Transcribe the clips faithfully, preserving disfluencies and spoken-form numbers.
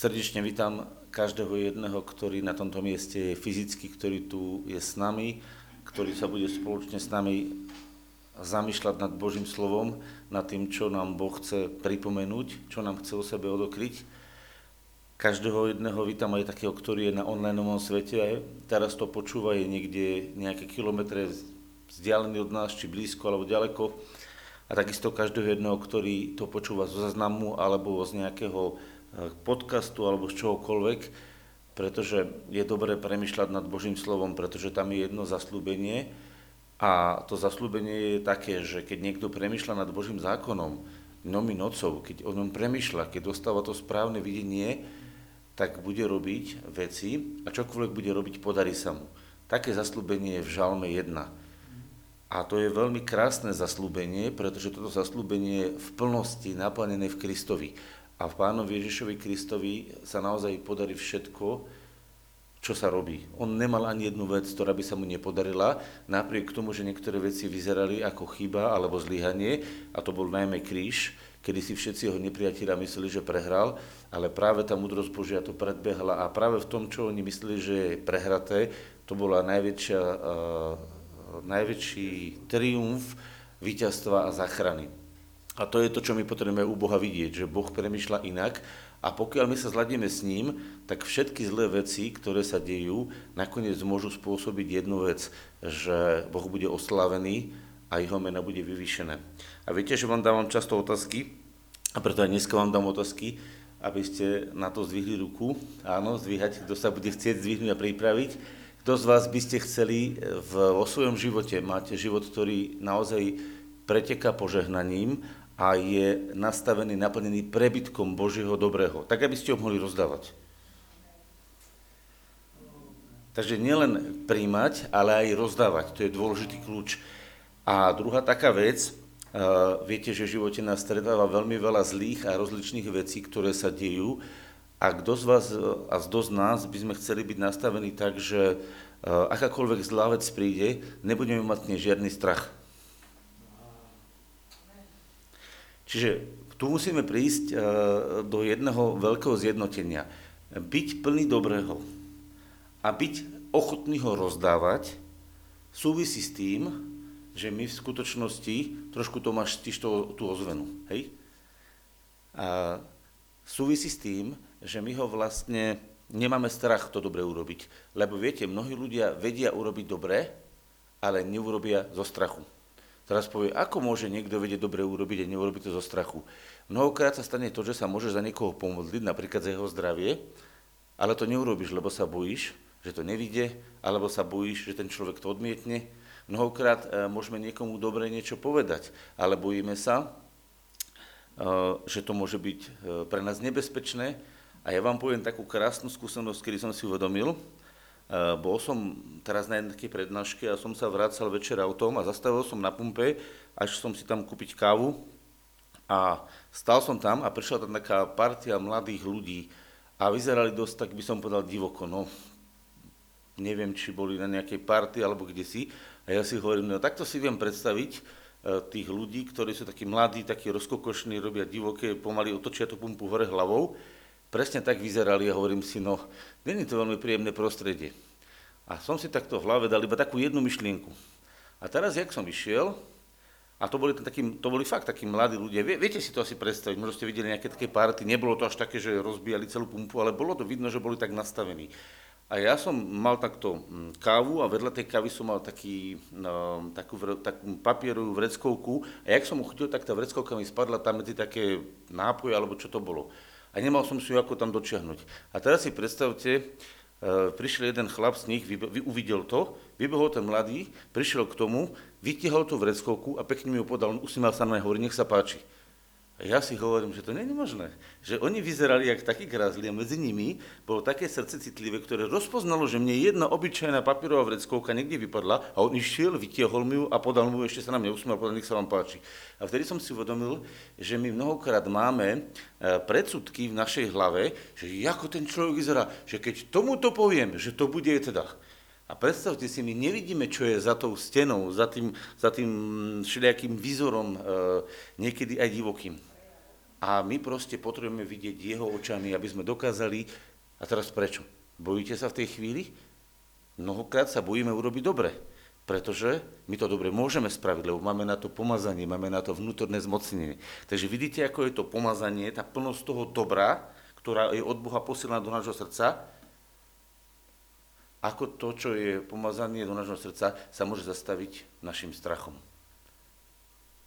Srdečne vítam každého jedného, ktorý na tomto mieste je fyzicky, ktorý tu je s nami, ktorý sa bude spoločne s nami zamýšľať nad Božím slovom, nad tým, čo nám Boh chce pripomenúť, čo nám chce o sebe odokryť. Každého jedného vítam aj takého, ktorý je na onlineovom svete a teraz to počúva, je niekde nejaké kilometre vzdialený od nás, či blízko alebo ďaleko. A takisto každého jedného, ktorý to počúva zo záznamu alebo z nejakého podcastu alebo z čohokoľvek, pretože je dobré premýšľať nad Božím slovom, pretože tam je jedno zasľúbenie a to zasľúbenie je také, že keď niekto premýšľa nad Božím zákonom dňom i nocou, keď o ňom premýšľa, keď dostáva to správne videnie, tak bude robiť veci a čokoľvek bude robiť, podarí sa mu. Také zasľúbenie je v Žalme jedna. A to je veľmi krásne zasľúbenie, pretože toto zasľúbenie je v plnosti naplnené v Kristovi. A v Pánovi Ježišovi Kristovi sa naozaj podarí všetko, čo sa robí. On nemal ani jednu vec, ktorá by sa mu nepodarila, napriek tomu, že niektoré veci vyzerali ako chyba alebo zlyhanie, a to bol najmä kríž, kedy si všetci jeho nepriatelia mysleli, že prehral, ale práve tá múdrosť Božia to predbehla a práve v tom, čo oni mysleli, že je prehraté, to bola najväčšia uh, najväčší triumf víťazstva a záchrany. A to je to, čo my potrebujeme u Boha vidieť, že Boh premýšľa inak a pokiaľ my sa zladíme s ním, tak všetky zlé veci, ktoré sa dejú, nakoniec môžu spôsobiť jednu vec, že Boh bude oslávený a jeho meno bude vyvýšené. A viete, že vám dávam často otázky, a preto aj dneska vám dám otázky, aby ste na to zdvihli ruku. Áno, zdvíhať, kto sa bude chcieť zdvihnúť a pripraviť. Kto z vás by ste chceli v, vo svojom živote, máte život, ktorý naozaj preteká požehnaním a je nastavený, naplnený prebytkom Božieho dobrého, tak aby ste ho mohli rozdávať. Takže nielen príjmať, ale aj rozdávať, to je dôležitý kľúč. A druhá taká vec, uh, viete, že v živote nás stretáva veľmi veľa zlých a rozličných vecí, ktoré sa dejú. A kto z vás a kto z nás by sme chceli byť nastavení tak, že akákoľvek zlá vec príde, nebudeme mať ne žiadny strach. Čiže tu musíme prísť do jedného veľkého zjednotenia. Byť plný dobrého a byť ochotný ho rozdávať súvisí s tým, že my v skutočnosti, trošku to máš tyž tú ozvenu, hej? A súvisí s tým, že my ho vlastne nemáme strach to dobre urobiť. Lebo viete, mnohí ľudia vedia urobiť dobre, ale neurobia zo strachu. Teraz povie, ako môže niekto vedieť dobre urobiť a neurobiť to zo strachu? Mnohokrát sa stane to, že sa môže za niekoho pomodliť, napríklad za jeho zdravie, ale to neurobiš, lebo sa bojíš, že to nevidie, alebo sa bojíš, že ten človek to odmietne. Mnohokrát môžeme niekomu dobre niečo povedať, ale bojíme sa, že to môže byť pre nás nebezpečné. A ja vám poviem takú krásnu skúsenosť, kedy som si uvedomil. Bol som teraz na jednej takej prednáške a som sa vracal večer autom a zastavil som na pumpe, až som si tam kúpiť kávu. A stál som tam a prišla tam taká partia mladých ľudí a vyzerali dosť, tak by som povedal, divoko. No, neviem, či boli na nejakej party alebo kdesi. A ja si hovorím, no takto si viem predstaviť tých ľudí, ktorí sú takí mladí, takí rozkokošní, robia divoké, pomaly otočia tú pumpu hore hlavou. Presne tak vyzerali a hovorím si, no, nie je to veľmi príjemné prostredie. A som si takto v hlave dal iba takú jednu myšlienku. A teraz, jak som išiel, a to boli, taký, to boli fakt takí mladí ľudia, viete si to asi predstaviť, možno ste videli nejaké také party, nebolo to až také, že rozbíjali celú pumpu, ale bolo to vidno, že boli tak nastavení. A ja som mal takto kávu a vedľa tej kávy som mal taký, no, takú, takú papierovú vreckovku a jak som ho chytil, tak tá vreckovka mi spadla tam medzi také nápoje alebo čo to bolo. A nemal som si ju ako tam dočiahnuť. A teraz si predstavte, e, prišiel jeden chlap z nich, vy, vy, uvidel to, vybehol ten mladý, prišiel k tomu, vytiahol tú vreckovku a pekne mi ju podal, usmial sa na mňa, hovorí, nech sa páči. A ja si hovorím, že to nie je možné, že oni vyzerali jak takí grázli a medzi nimi bolo také srdce citlivé, ktoré rozpoznalo, že mne jedna obyčajná papierová vreckovka niekde vypadla a on išiel, vytiahol mi ju a podal mu ju, ešte sa na mňa usmial, podal, nech sa vám páči. A vtedy som si uvedomil, že my mnohokrát máme predsudky v našej hlave, že ako ten človek vyzerá, že keď tomuto poviem, že to bude teda. A predstavte si, my nevidíme, čo je za tou stenou, za tým, za tým všelijakým výzorom, niekedy aj divokým. a my proste potrebujeme vidieť jeho očami, aby sme dokázali, a teraz prečo? Bojíte sa v tej chvíli? Mnohokrát sa bojíme urobiť dobre, pretože my to dobre môžeme spraviť, lebo máme na to pomazanie, máme na to vnútorné zmocnenie. Takže vidíte, ako je to pomazanie, tá plnosť toho dobra, ktorá je od Boha posielaná do nášho srdca, ako to, čo je pomazanie do nášho srdca, sa môže zastaviť našim strachom.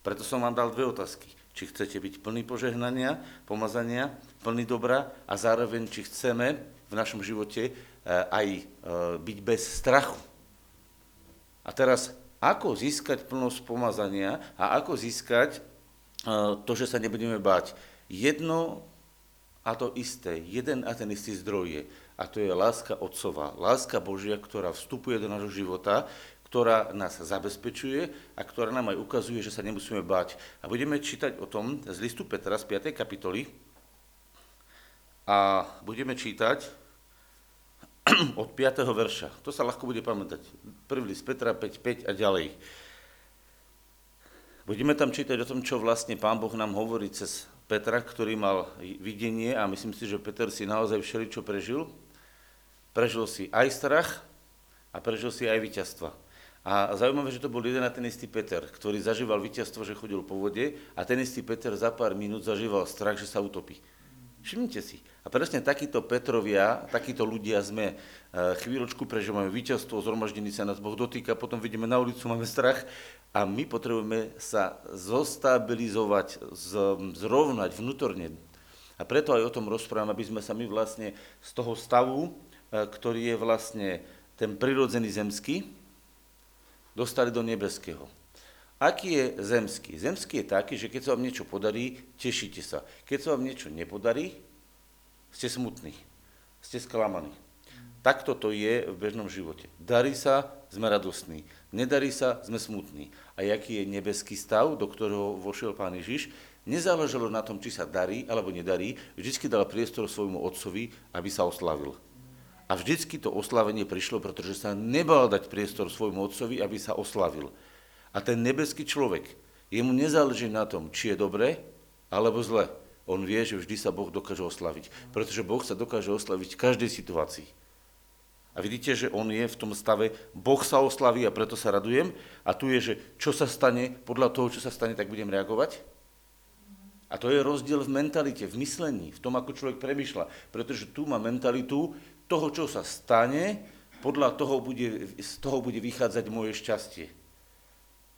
Preto som vám dal dve otázky. Či chcete byť plný požehnania, pomazania, plný dobra a zároveň, či chceme v našom živote aj byť bez strachu. A teraz, ako získať plnosť pomazania a ako získať to, že sa nebudeme báť? Jedno a to isté, jeden a ten istý zdroj je. A to je láska Otcova, láska Božia, ktorá vstupuje do nášho života, ktorá nás zabezpečuje a ktorá nám aj ukazuje, že sa nemusíme báť. A budeme čítať o tom z listu Petra z piatej kapitoly a budeme čítať od piateho verša. To sa ľahko bude pamätať. Prvý list Petra päť päť a ďalej. Budeme tam čítať o tom, čo vlastne Pán Boh nám hovorí cez Petra, ktorý mal videnie a myslím si, že Peter si naozaj všeličo prežil. Prežil si aj strach a prežil si aj víťazstva. A zaujímavé, že to bol jeden a ten istý Peter, ktorý zažíval víťazstvo, že chodil po vode a ten istý Peter za pár minút zažíval strach, že sa utopí. Všimnite si. A presne takíto Petrovia, takíto ľudia sme, chvíľočku prežívame víťazstvo, zhromaždení sa nás Boh dotýka, potom vidíme na ulicu, máme strach a my potrebujeme sa zostabilizovať, zrovnať vnútorne. A preto aj o tom rozprávam, aby sme sa my vlastne z toho stavu, ktorý je vlastne ten prirodzený zemský, dostali do nebeského. Aký je zemský? Zemský je taký, že keď sa vám niečo podarí, tešíte sa. Keď sa vám niečo nepodarí, ste smutní, ste sklamaní. Takto to je v bežnom živote. Darí sa, sme radostní. Nedarí sa, sme smutní. A aký je nebeský stav, do ktorého vošiel Pán Ježiš, nezáležalo na tom, či sa darí alebo nedarí, vždycky dal priestor svojmu Otcovi, aby sa oslavil. A vždycky to oslavenie prišlo, pretože sa nebal dať priestor svojmu Otcovi, aby sa oslavil. A ten nebeský človek, jemu nezáleží na tom, či je dobre, alebo zle. On vie, že vždy sa Boh dokáže oslaviť. Pretože Boh sa dokáže oslaviť v každej situácii. A vidíte, že on je v tom stave, Boh sa oslaví a preto sa radujem. A tu je, že čo sa stane, podľa toho, čo sa stane, tak budem reagovať. A to je rozdiel v mentalite, v myslení, v tom, ako človek premýšľa. Pretože tu má mentalitu toho, čo sa stane, podľa toho bude, z toho bude vychádzať moje šťastie.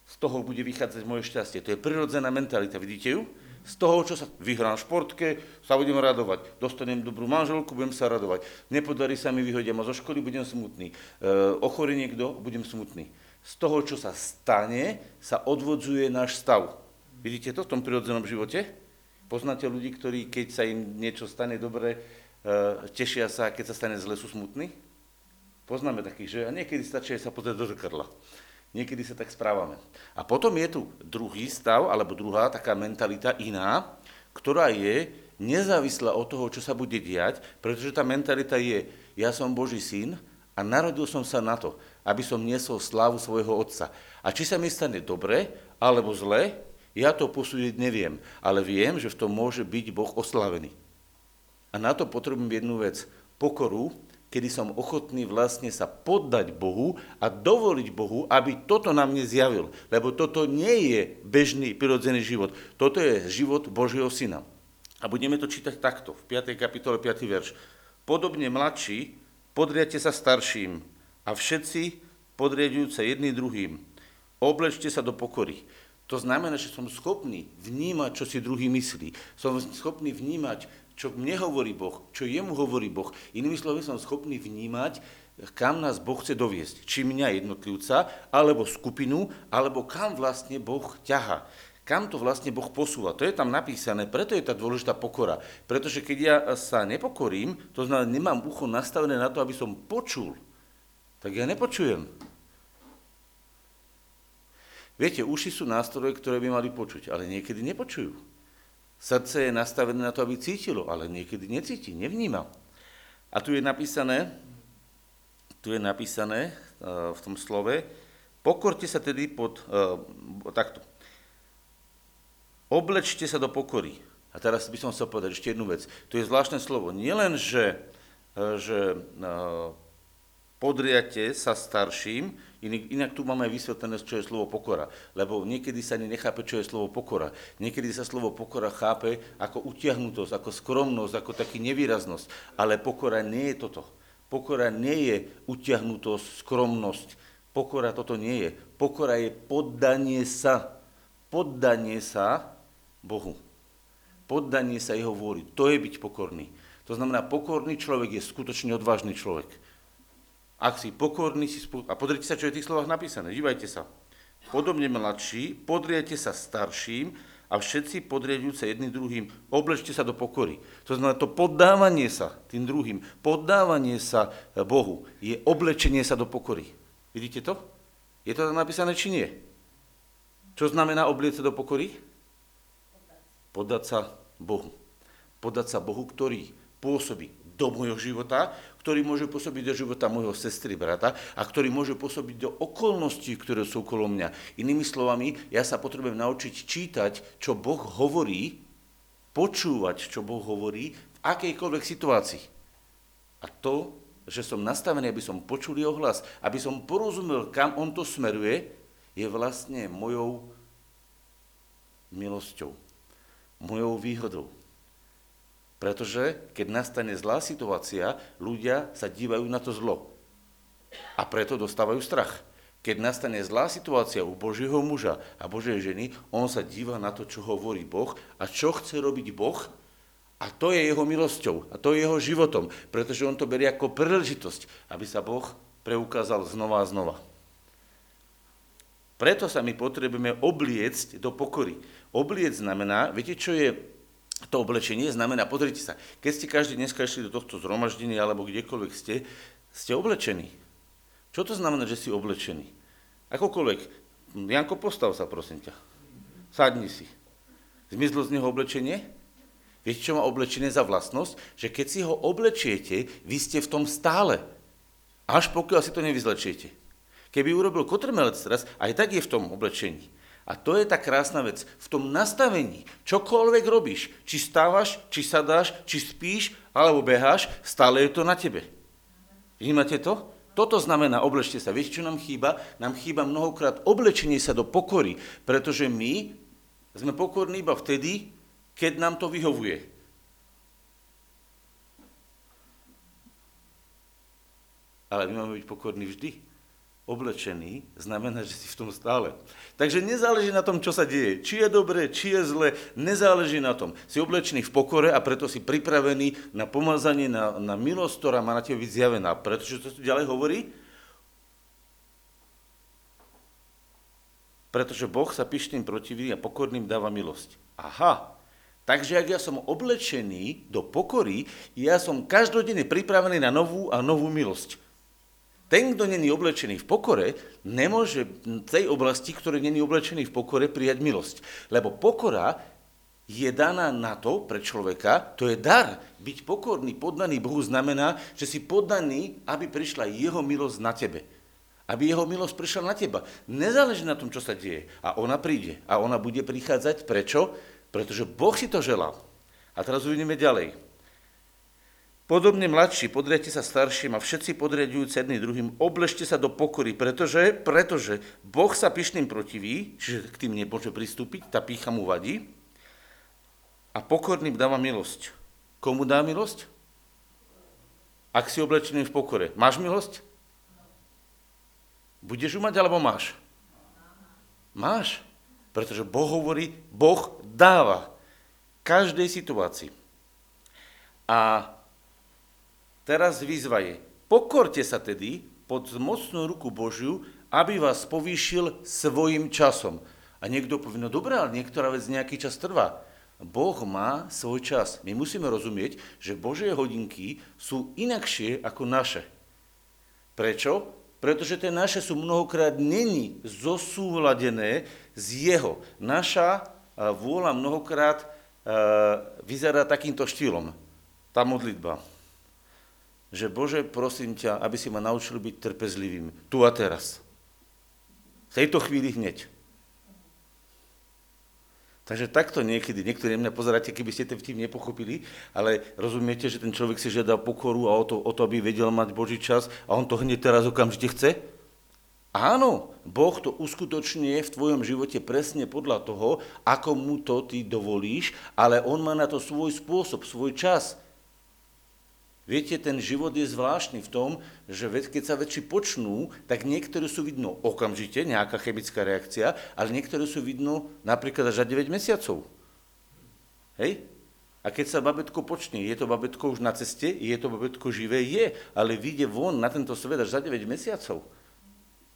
Z toho bude vychádzať moje šťastie. To je prirodzená mentalita, vidíte ju? Z toho, čo sa vyhrám v športke, sa budem radovať. Dostanem dobrú manželku, budem sa radovať. Nepodarí sa mi, vyhodia ma zo školy, budem smutný. E, ochorí niekto, budem smutný. Z toho, čo sa stane, sa odvodzuje náš stav. Vidíte to v tom prirodzenom živote? Poznáte ľudí, ktorí, keď sa im niečo stane dobre, e, tešia sa, keď sa stane zle, sú smutní? Poznáme takých, že a niekedy stačí sa pozrieť do zrkadla. Niekedy sa tak správame. A potom je tu druhý stav, alebo druhá taká mentalita iná, ktorá je nezávislá od toho, čo sa bude diať, pretože tá mentalita je, ja som Boží syn a narodil som sa na to, aby som niesol slávu svojho Otca. A či sa mi stane dobre, alebo zle, ja to posúdiť neviem, ale viem, že v tom môže byť Boh oslavený. A na to potrebujem jednu vec, pokoru, kedy som ochotný vlastne sa poddať Bohu a dovoliť Bohu, aby toto na mne zjavil. Lebo toto nie je bežný, prirodzený život. Toto je život Božieho Syna. A budeme to čítať takto, v piatej kapitole, piaty verš. Podobne mladší, podriadte sa starším a všetci podriadujúce jedni druhým. Oblečte sa do pokory. To znamená, že som schopný vnímať, čo si druhý myslí. Som schopný vnímať, čo mne hovorí Boh, čo jemu hovorí Boh. Inými slovami som schopný vnímať, kam nás Boh chce doviesť. Či mňa jednotlivca, alebo skupinu, alebo kam vlastne Boh ťaha. Kam to vlastne Boh posúva. To je tam napísané, preto je tá dôležitá pokora. Pretože keď ja sa nepokorím, to znamená, nemám ucho nastavené na to, aby som počul, tak ja nepočujem. Viete, uši sú nástroje, ktoré by mali počuť, ale niekedy nepočujú. Srdce je nastavené na to, aby cítilo, ale niekedy necíti, nevníma. A tu je napísané, tu je napísané uh, v tom slove, pokorte sa tedy pod, uh, takto, oblečte sa do pokory, A teraz by som chcel povedať ešte jednu vec. To je zvláštne slovo. Nielen, že, že podriate sa starším, inak tu máme aj vysvetlené, čo je slovo pokora, lebo niekedy sa ani nechápe, čo je slovo pokora. Niekedy sa slovo pokora chápe ako utiahnutosť, ako skromnosť, ako taký nevýraznosť. Ale pokora nie je toto. Pokora nie je utiahnutosť, skromnosť. Pokora toto nie je. Pokora je poddanie sa. Poddanie sa Bohu. Poddanie sa jeho vôli. To je byť pokorný. To znamená, pokorný človek je skutočne odvážny človek. Ak si pokorný, si spú... a podrite sa, čo je v tých slovách napísané. Dívajte sa. Podobne mladší, podriete sa starším a všetci podriadujúce jedným druhým, oblečte sa do pokory. To znamená, to poddávanie sa tým druhým, poddávanie sa Bohu je oblečenie sa do pokory. Vidíte to? Je to tam napísané, či nie? Čo znamená oblieť sa do pokory? Poddať sa Bohu. Poddať sa Bohu, ktorý pôsobí do môjho života, ktorý môže pôsobiť do života môjho sestry, brata a ktorý môže pôsobiť do okolností, ktoré sú okolo mňa. Inými slovami, ja sa potrebujem naučiť čítať, čo Boh hovorí, počúvať, čo Boh hovorí v akejkoľvek situácii. A to, že som nastavený, aby som počul jeho hlas, aby som porozumel, kam on to smeruje, je vlastne mojou milosťou, mojou výhodou. Pretože keď nastane zlá situácia, ľudia sa dívajú na to zlo a preto dostávajú strach. Keď nastane zlá situácia u Božieho muža a Božej ženy, on sa díva na to, čo hovorí Boh a čo chce robiť Boh a to je jeho milosťou a to je jeho životom, pretože on to berie ako príležitosť, aby sa Boh preukázal znova a znova. Preto sa my potrebujeme obliecť do pokory. Obliecť znamená, viete, čo je to oblečenie? Znamená, pozrite sa, keď ste každý dneska išli do tohto zhromaždenia alebo kdekoľvek ste, ste oblečení. Čo to znamená, že si oblečený? Akokoľvek, Janko, postav sa, prosím ťa. Sadni si. Zmizlo z neho oblečenie? Viete, čo má oblečenie za vlastnosť? Že keď si ho oblečiete, vy ste v tom stále. Až pokiaľ si to nevyzlečiete. Keby urobil kotrmelec teraz, aj tak je v tom oblečení. A to je tá krásna vec. V tom nastavení, čokoľvek robíš, či stávaš, či sadáš, či spíš, alebo beháš, stále je to na tebe. Vnímate to? Toto znamená, oblečte sa. Viete, čo nám chýba? Nám chýba mnohokrát oblečenie sa do pokory, pretože my sme pokorní iba vtedy, keď nám to vyhovuje. Ale my máme byť pokorní vždy. Oblečený znamená, že si v tom stále. Takže nezáleží na tom, čo sa deje. Či je dobré, či je zlé, nezáleží na tom. Si oblečený v pokore a preto si pripravený na pomazanie, na, na milosť, ktorá má na tebe byť zjavená. Pretože to tu ďalej hovorí? Pretože Boh sa pyšným protiví a pokorným dáva milosť. Aha, takže ak ja som oblečený do pokory, ja som každodenne pripravený na novú a novú milosť. Ten, kto není oblečený v pokore, nemôže v tej oblasti, ktoré není oblečený v pokore, prijať milosť. Lebo pokora je daná na to pre človeka, to je dar. Byť pokorný, poddaný Bohu znamená, že si poddaný, aby prišla jeho milosť na tebe. Aby jeho milosť prišla na teba. Nezáleží na tom, čo sa deje. A ona príde. A ona bude prichádzať. Prečo? Pretože Boh si to želal. A teraz uvidíme ďalej. Podobne mladší, podriadte sa starším a všetci podriadujúci jedným druhým, obležte sa do pokory, pretože, pretože Boh sa pyšným protiví, čiže k tým nemôže pristúpiť, tá pýcha mu vadí a pokorným dáva milosť. Komu dá milosť? Ak si oblečený v pokore. Máš milosť? Budeš ju mať alebo máš? Máš, pretože Boh hovorí, Boh dáva každej situácii. A teraz výzva je, pokorte sa tedy pod mocnú ruku Božiu, aby vás povýšil svojim časom. A niekto povie, no dobré, ale niektorá vec nejaký čas trvá. Boh má svoj čas. My musíme rozumieť, že Božie hodinky sú inakšie ako naše. Prečo? Pretože tie naše sú mnohokrát není zosúladené z jeho. Naša vôľa mnohokrát vyzerá takýmto štýlom. Tá modlitba. Že Bože, prosím ťa, aby si ma naučil byť trpezlivým. Tu a teraz. V tejto chvíli hneď. Takže takto niekedy, niektorí mňa pozeráte, keby ste ten vtip nepochopili, ale rozumiete, že ten človek si žiada pokoru a o to, o to, aby vedel mať Boží čas a on to hneď teraz okamžite chce? Áno, Boh to uskutočne v tvojom živote presne podľa toho, ako mu to ty dovolíš, ale on má na to svoj spôsob, svoj čas. Viete, ten život je zvláštny v tom, že keď sa veci počnú, tak niektoré sú vidno okamžite, nejaká chemická reakcia, ale niektoré sú vidno napríklad až za deväť mesiacov. Hej? A keď sa babetko počne, je to babetko už na ceste, je to babetko živé, je, ale vyjde von na tento svet až za deväť mesiacov.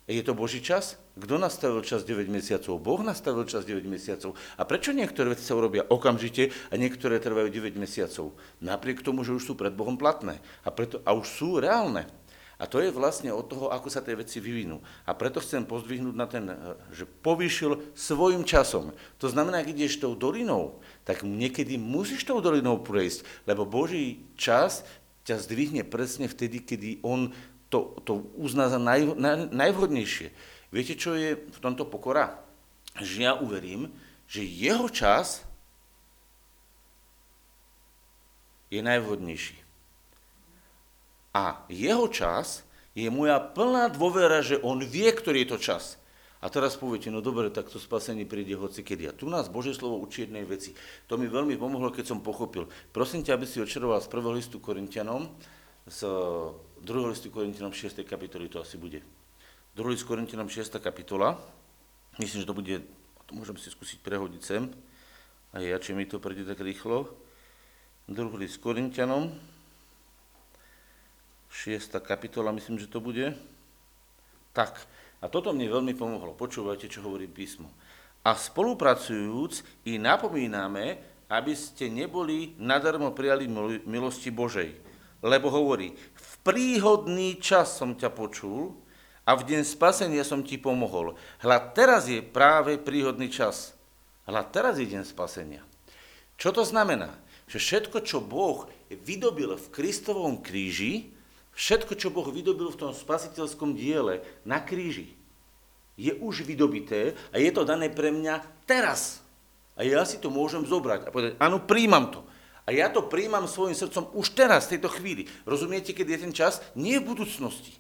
Je to Boží čas? Kto nastavil čas deväť mesiacov? Boh nastavil čas deväť mesiacov. A prečo niektoré veci sa urobia okamžite a niektoré trvajú deväť mesiacov? Napriek tomu, že už sú pred Bohom platné a, preto, a už sú reálne. A to je vlastne od toho, ako sa tie veci vyvinú. A preto chcem pozdvihnúť na ten, že povýšil svojim časom. To znamená, keď ideš tou dolinou, tak niekedy musíš tou dolinou prejsť, lebo Boží čas ťa zdvihne presne vtedy, kedy on To, to uzná za naj, naj, najvhodnejšie. Viete, čo je v tomto pokora? Že ja uverím, že jeho čas je najvhodnejší. A jeho čas je moja plná dôvera, že on vie, ktorý je to čas. A teraz poviete, no dobre, tak to spasenie príde hocikedy. A tu nás Božie slovo učí jednej veci. To mi veľmi pomohlo, keď som pochopil. Prosím ťa, aby si odčerval z prvého listu Korintianom, z druhého listu Korintianom šiestej kapitoly, to asi bude. druhý list Korintianom šiesta kapitola, myslím, že to bude, to môžem si skúsiť prehodiť sem, a ja, či mi to prejde tak rýchlo. druhý list Korintianom šiesta kapitola, myslím, že to bude. Tak, a toto mne veľmi pomohlo, počúvajte, čo hovorí písmo. A spolupracujúc i napomíname, aby ste neboli nadarmo prijali milosti Božej. Lebo hovorí, v príhodný čas som ťa počul a v deň spasenia som ti pomohol. Hľa, teraz je práve príhodný čas. Hľa, teraz je deň spasenia. Čo to znamená? Že všetko, čo Boh vydobil v Kristovom kríži, všetko, čo Boh vydobil v tom spasiteľskom diele na kríži, je už vydobité a je to dané pre mňa teraz. A ja si to môžem zobrať a povedať, áno, príjmam to. A ja to prijímam svojim srdcom už teraz, v tejto chvíli. Rozumiete, keď je ten čas? Nie v budúcnosti.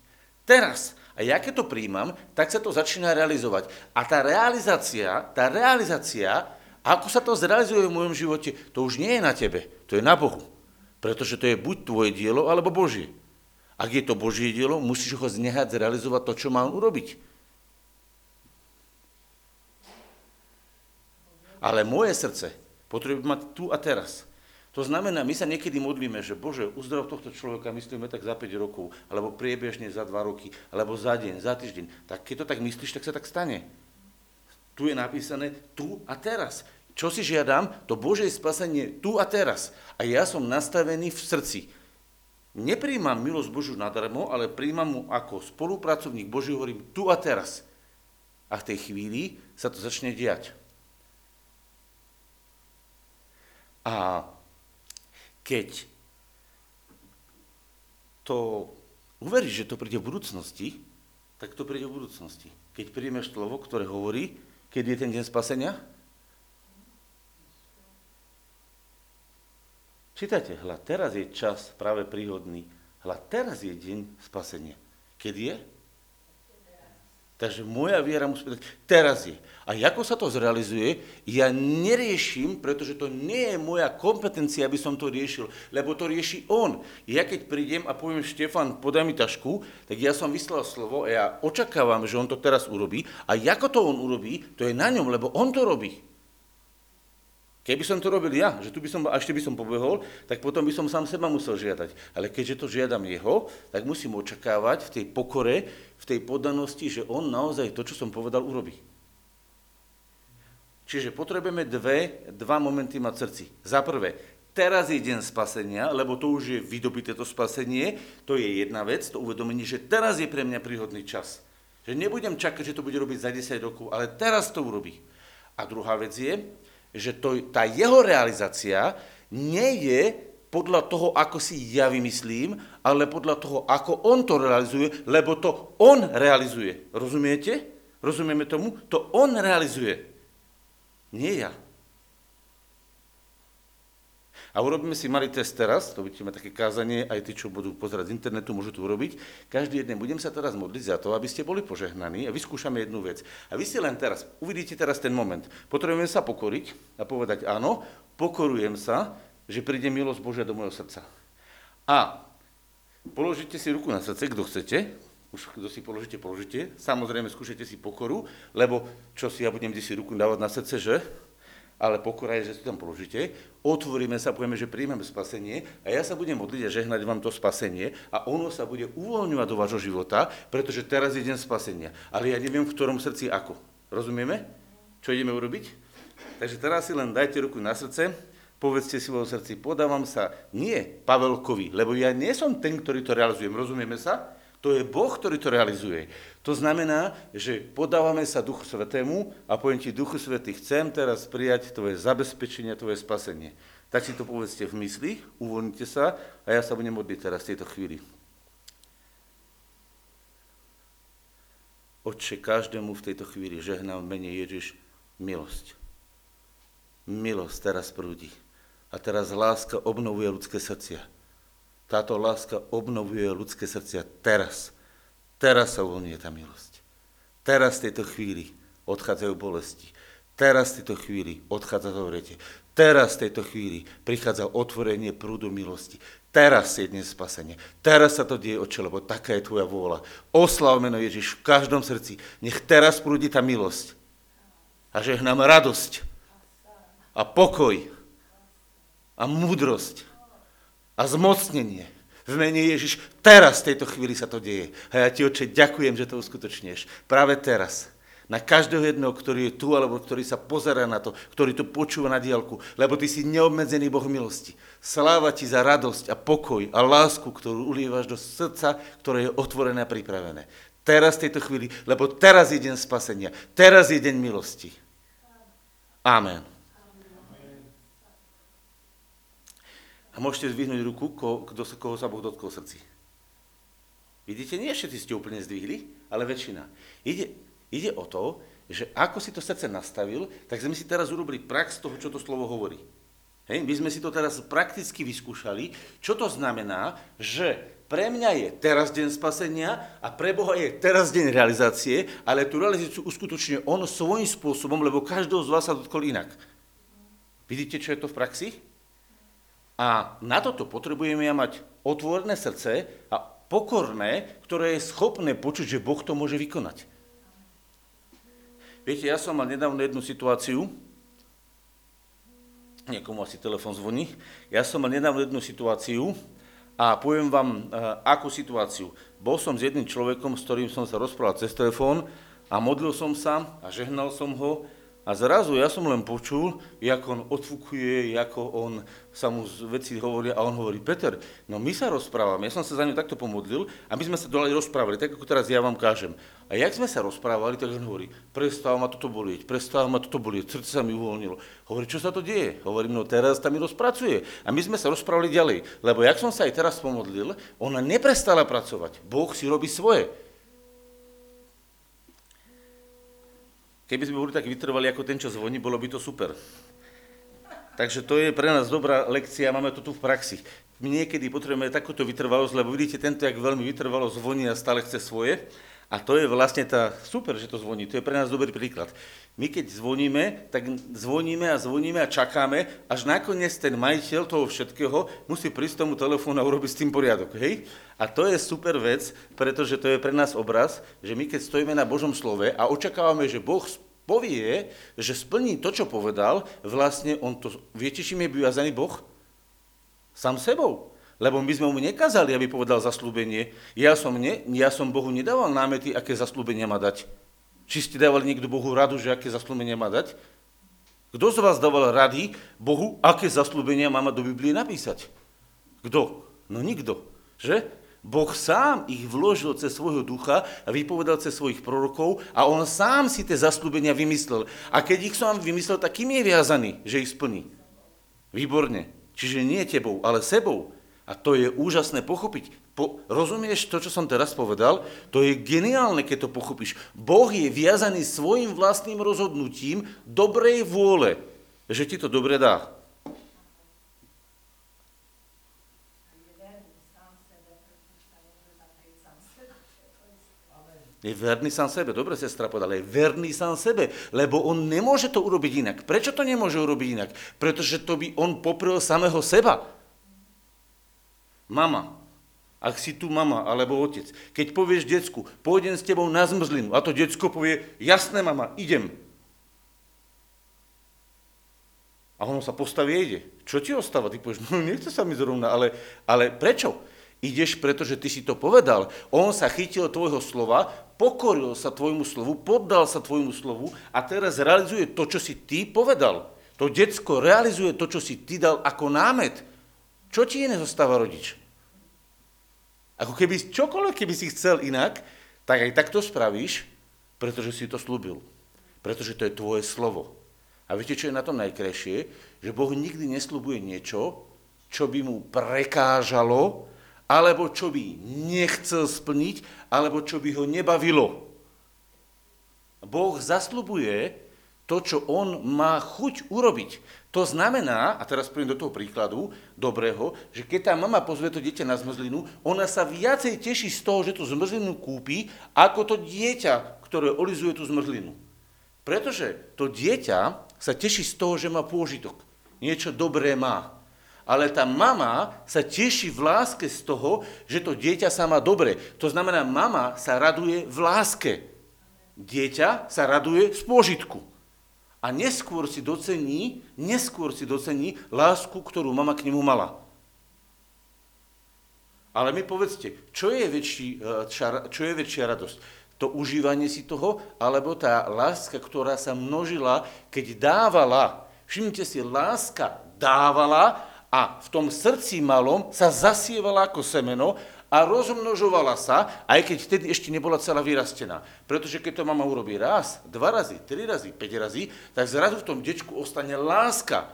Teraz. A ja keď to prijímam, tak sa to začína realizovať. A tá realizácia, tá realizácia, ako sa to zrealizuje v mojom živote, to už nie je na tebe, to je na Bohu. Pretože to je buď tvoje dielo, alebo Božie. Ak je to Božie dielo, musíš ho znehať zrealizovať to, čo má on urobiť. Ale moje srdce potrebuje mať tu a teraz. To znamená, my sa niekedy modlíme, že Bože, uzdrav tohto človeka, myslíme tak za päť rokov, alebo priebežne za dva roky, alebo za deň, za týždeň. Tak keď to tak myslíš, tak sa tak stane. Tu je napísané tu a teraz. Čo si žiadam? To Božie spasenie tu a teraz. A ja som nastavený v srdci. Neprijímam milosť Božiu nadarmo, ale prijímam mu ako spolupracovník Boží, hovorím tu a teraz. A v tej chvíli sa to začne diať. A keď to uveríš, že to príde v budúcnosti, tak to príde v budúcnosti. Keď príjmeš slovo, ktoré hovorí, keď je ten deň spasenia? Čítajte, hľa, teraz je čas práve príhodný. Hľa, teraz je deň spasenia. Keď je? Takže moja viera musí byť, teraz je. A ako sa to zrealizuje, ja neriešim, pretože to nie je moja kompetencia, aby som to riešil, lebo to rieši on. Ja keď prídem a poviem, Štefan, podaj mi tašku, tak ja som vyslal slovo a ja očakávam, že on to teraz urobí. A ako to on urobí, to je na ňom, lebo on to robí. Keby som to robil ja, že tu by som, a ešte by som pobehol, tak potom by som sám seba musel žiadať. Ale keďže to žiadam jeho, tak musím očakávať v tej pokore, v tej poddanosti, že on naozaj to, čo som povedal, urobí. Čiže potrebujeme dve, dva momenty mať v srdci. Za prvé, teraz je deň spasenia, lebo to už je vydobité to spasenie, to je jedna vec, to uvedomenie, že teraz je pre mňa príhodný čas. Že nebudem čakať, že to bude robiť za desať rokov, ale teraz to urobí. A druhá vec je, že to, tá jeho realizácia nie je podľa toho, ako si ja vymyslím, ale podľa toho, ako on to realizuje, lebo to on realizuje. Rozumiete? Rozumieme tomu? To on realizuje. Nie ja. A urobíme si malý test teraz, to budete mať také kázanie, aj tí, čo budú pozerať z internetu, môžu to urobiť. Každý jeden, budem sa teraz modliť za to, aby ste boli požehnaní a vyskúšame jednu vec. A vy si len teraz, uvidíte teraz ten moment. Potrebujeme sa pokoriť a povedať áno, pokorujem sa, že príde milosť Božia do mojho srdca. A položite si ruku na srdce, kto chcete, už kto si položíte, položíte, samozrejme skúšajte si pokoru, lebo čo si ja budem si ruku dávať na srdce, že? Ale pokora je, že si tam položíte, otvoríme sa, povieme, že príjmeme spasenie a ja sa budem modliť a žehnať vám to spasenie a ono sa bude uvoľňovať do vášho života, pretože teraz je deň spasenia. Ale ja neviem, v ktorom srdci ako. Rozumieme? Čo ideme urobiť? Takže teraz si len dajte ruku na srdce, povedzte si vo srdci, podávam sa nie Pavelkovi, lebo ja nie som ten, ktorý to realizujem, rozumieme sa? To je Boh, ktorý to realizuje. To znamená, že podávame sa Duchu Svätému a poviem ti, Duchu Svätý, chcem teraz prijať tvoje zabezpečenie, tvoje spasenie. Tak si to povedzte v mysli, uvoľnite sa a ja sa budem modliť teraz v tejto chvíli. Otče, každému v tejto chvíli žehnám v mene Ježiš milosť. Milosť teraz prúdi. A teraz láska obnovuje ľudské srdcia. Táto láska obnovuje ľudské srdcia teraz. Teraz sa uvoľňuje tá milosť. Teraz v tejto chvíli odchádzajú bolesti. Teraz v tejto chvíli odchádza zavretie. Teraz v tejto chvíli prichádza otvorenie prúdu milosti. Teraz je dnes spasenie. Teraz sa to deje, Otče, lebo taká je tvoja vôľa. Osláv meno Ježiš v každom srdci. Nech teraz prúdi tá milosť. A žehnám radosť a pokoj a múdrosť a zmocnenie. V mene Ježiš, teraz v tejto chvíli sa to deje. A ja ti, Otče, ďakujem, že to uskutočníš. Práve teraz. Na každého jedného, ktorý je tu, alebo ktorý sa pozerá na to, ktorý to počúva na diaľku, lebo ty si neobmedzený Boh milosti. Sláva ti za radosť a pokoj a lásku, ktorú ulievaš do srdca, ktoré je otvorené a pripravené. Teraz v tejto chvíli, lebo teraz je deň spasenia. Teraz je deň milosti. Amen. A môžete zdvihnúť ruku, ko, kdo, koho sa Boh dotkol srdci. Vidíte, nie všetci ste úplne zdvihli, ale väčšina. Ide, ide o to, že ako si to srdce nastavil, tak sme si teraz urobili prax toho, čo to slovo hovorí. Hej? My sme si to teraz prakticky vyskúšali, čo to znamená, že pre mňa je teraz deň spasenia a pre Boha je teraz deň realizácie, ale tú realizáciu uskutočne on svojím spôsobom, lebo každého z vás sa dotkol inak. Vidíte, čo je to v praxi? A na toto potrebujeme ja mať otvorené srdce a pokorné, ktoré je schopné počuť, že Boh to môže vykonať. Viete, ja som mal nedávno jednu situáciu, niekomu asi telefon zvoní, ja som mal nedávno jednu situáciu a poviem vám, uh, akú situáciu. Bol som s jedným človekom, s ktorým som sa rozprával cez telefón a modlil som sa a žehnal som ho. A zrazu ja som len počul, ako on odfúkuje, ako on sa mu veci hovoria a on hovorí, Peter, no my sa rozprávame, ja som sa za ňu takto pomodlil a my sme sa doľaď rozprávali, tak ako teraz ja vám kážem. A jak sme sa rozprávali, tak on hovorí, prestáva ma toto bolieť, prestáva ma toto bolieť, srdce sa mi uvoľnilo. Hovorí, čo sa to deje? Hovorím, no teraz tá milosť pracuje. A my sme sa rozprávali ďalej, lebo jak som sa aj teraz pomodlil, ona neprestala pracovať, Boh si robí svoje. Keby sme boli tak vytrvali ako ten, čo zvoní, bolo by to super. Takže to je pre nás dobrá lekcia, máme to tu v praxi. My niekedy potrebujeme takúto vytrvalosť, lebo vidíte, tento, jak veľmi vytrvalo zvoní a stále chce svoje. A to je vlastne tá, super, že to zvoní, to je pre nás dobrý príklad. My keď zvoníme, tak zvoníme a zvoníme a čakáme, až nakoniec ten majiteľ toho všetkého musí prísť tomu telefónu a urobiť s tým poriadok, hej? A to je super vec, pretože to je pre nás obraz, že my keď stojíme na Božom slove a očakávame, že Boh povie, že splní to, čo povedal, vlastne on to, viete, čím je vyviazaný Boh? Sám sebou. Lebo my sme mu nekázali, aby povedal zasľúbenie. Ja som, ne, ja som Bohu nedával námety, aké zasľúbenie má dať. Či ste dávali niekto Bohu radu, že aké zasľúbenie má dať? Kto z vás dával rady Bohu, aké zasľúbenia má do Biblie napísať? Kto? No nikto, že? Boh sám ich vložil cez svojho ducha a vypovedal cez svojich prorokov a on sám si tie zasľúbenia vymyslel. A keď ich sám vymyslel, tak kým je viazaný, že ich splní? Výborne. Čiže nie tebou, ale sebou. A to je úžasné pochopiť. Po, rozumieš to, čo som teraz povedal? To je geniálne, keď to pochopíš. Boh je viazaný svojim vlastným rozhodnutím dobrej vôle, že ti to dobre dá. Je verný sám sebe, dobre sestra povedala, je verný sám sebe, lebo on nemôže to urobiť inak. Prečo to nemôže urobiť inak? Pretože to by on poprel samého seba. Mama, ak si tu mama alebo otec, keď povieš decku, pôjdem s tebou na zmrzlinu, a to decko povie, jasné mama, idem. A ono sa postaví a ide. Čo ti ostáva? Ty povieš, no nechce sa mi zrovna, ale, ale prečo? Ideš, pretože ty si to povedal. On sa chytil tvojho slova, pokoril sa tvojmu slovu, poddal sa tvojmu slovu a teraz realizuje to, čo si ty povedal. To decko realizuje to, čo si ty dal ako námet. Čo ti iné zostáva rodič? Ako keby čokoľvek, keby si chcel inak, tak aj tak to spravíš, pretože si to slúbil. Pretože to je tvoje slovo. A viete, čo je na tom najkrajšie? Že Boh nikdy nesľubuje niečo, čo by mu prekážalo, alebo čo by nechcel splniť, alebo čo by ho nebavilo. Boh zasľubuje to, čo on má chuť urobiť. To znamená, a teraz prídem do toho príkladu dobrého, že keď tá mama pozve to dieťa na zmrzlinu, ona sa viacej teší z toho, že tú zmrzlinu kúpi, ako to dieťa, ktoré olizuje tú zmrzlinu. Pretože to dieťa sa teší z toho, že má pôžitok. Niečo dobré má. Ale tá mama sa teší v láske z toho, že to dieťa sa má dobre. To znamená, mama sa raduje v láske. Dieťa sa raduje z pôžitku. A neskôr si docení, neskôr si docení lásku, ktorú mama k nemu mala. Ale mi povedzte, čo je väčší, čo je väčšia radosť? To užívanie si toho, alebo tá láska, ktorá sa množila, keď dávala. Všimnite si, láska dávala, a v tom srdci malom sa zasievala ako semeno a rozmnožovala sa, aj keď vtedy ešte nebola celá vyrastená. Pretože keď to mama urobí raz, dva razy, tri razy, päť razy, tak zrazu v tom dečku ostane láska.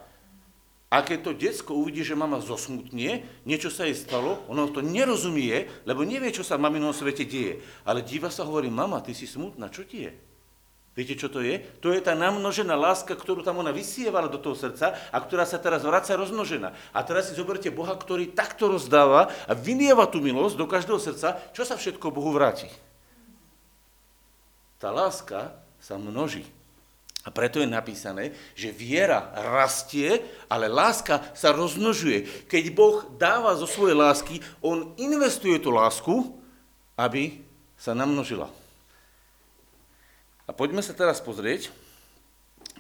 A keď to decko uvidí, že mama zosmutnie, niečo sa jej stalo, ono to nerozumie, lebo nevie, čo sa v maminom svete deje. Ale díva sa, hovorí, mama, ty si smutná, čo ti je? Viete, čo to je? To je tá namnožená láska, ktorú tam ona vysievala do toho srdca a ktorá sa teraz vracia rozmnožená. A teraz si zoberte Boha, ktorý takto rozdáva a vylieva tú milosť do každého srdca, čo sa všetko Bohu vráti. Tá láska sa množí. A preto je napísané, že viera rastie, ale láska sa rozmnožuje. Keď Boh dáva zo svojej lásky, on investuje tú lásku, aby sa namnožila. A poďme sa teraz pozrieť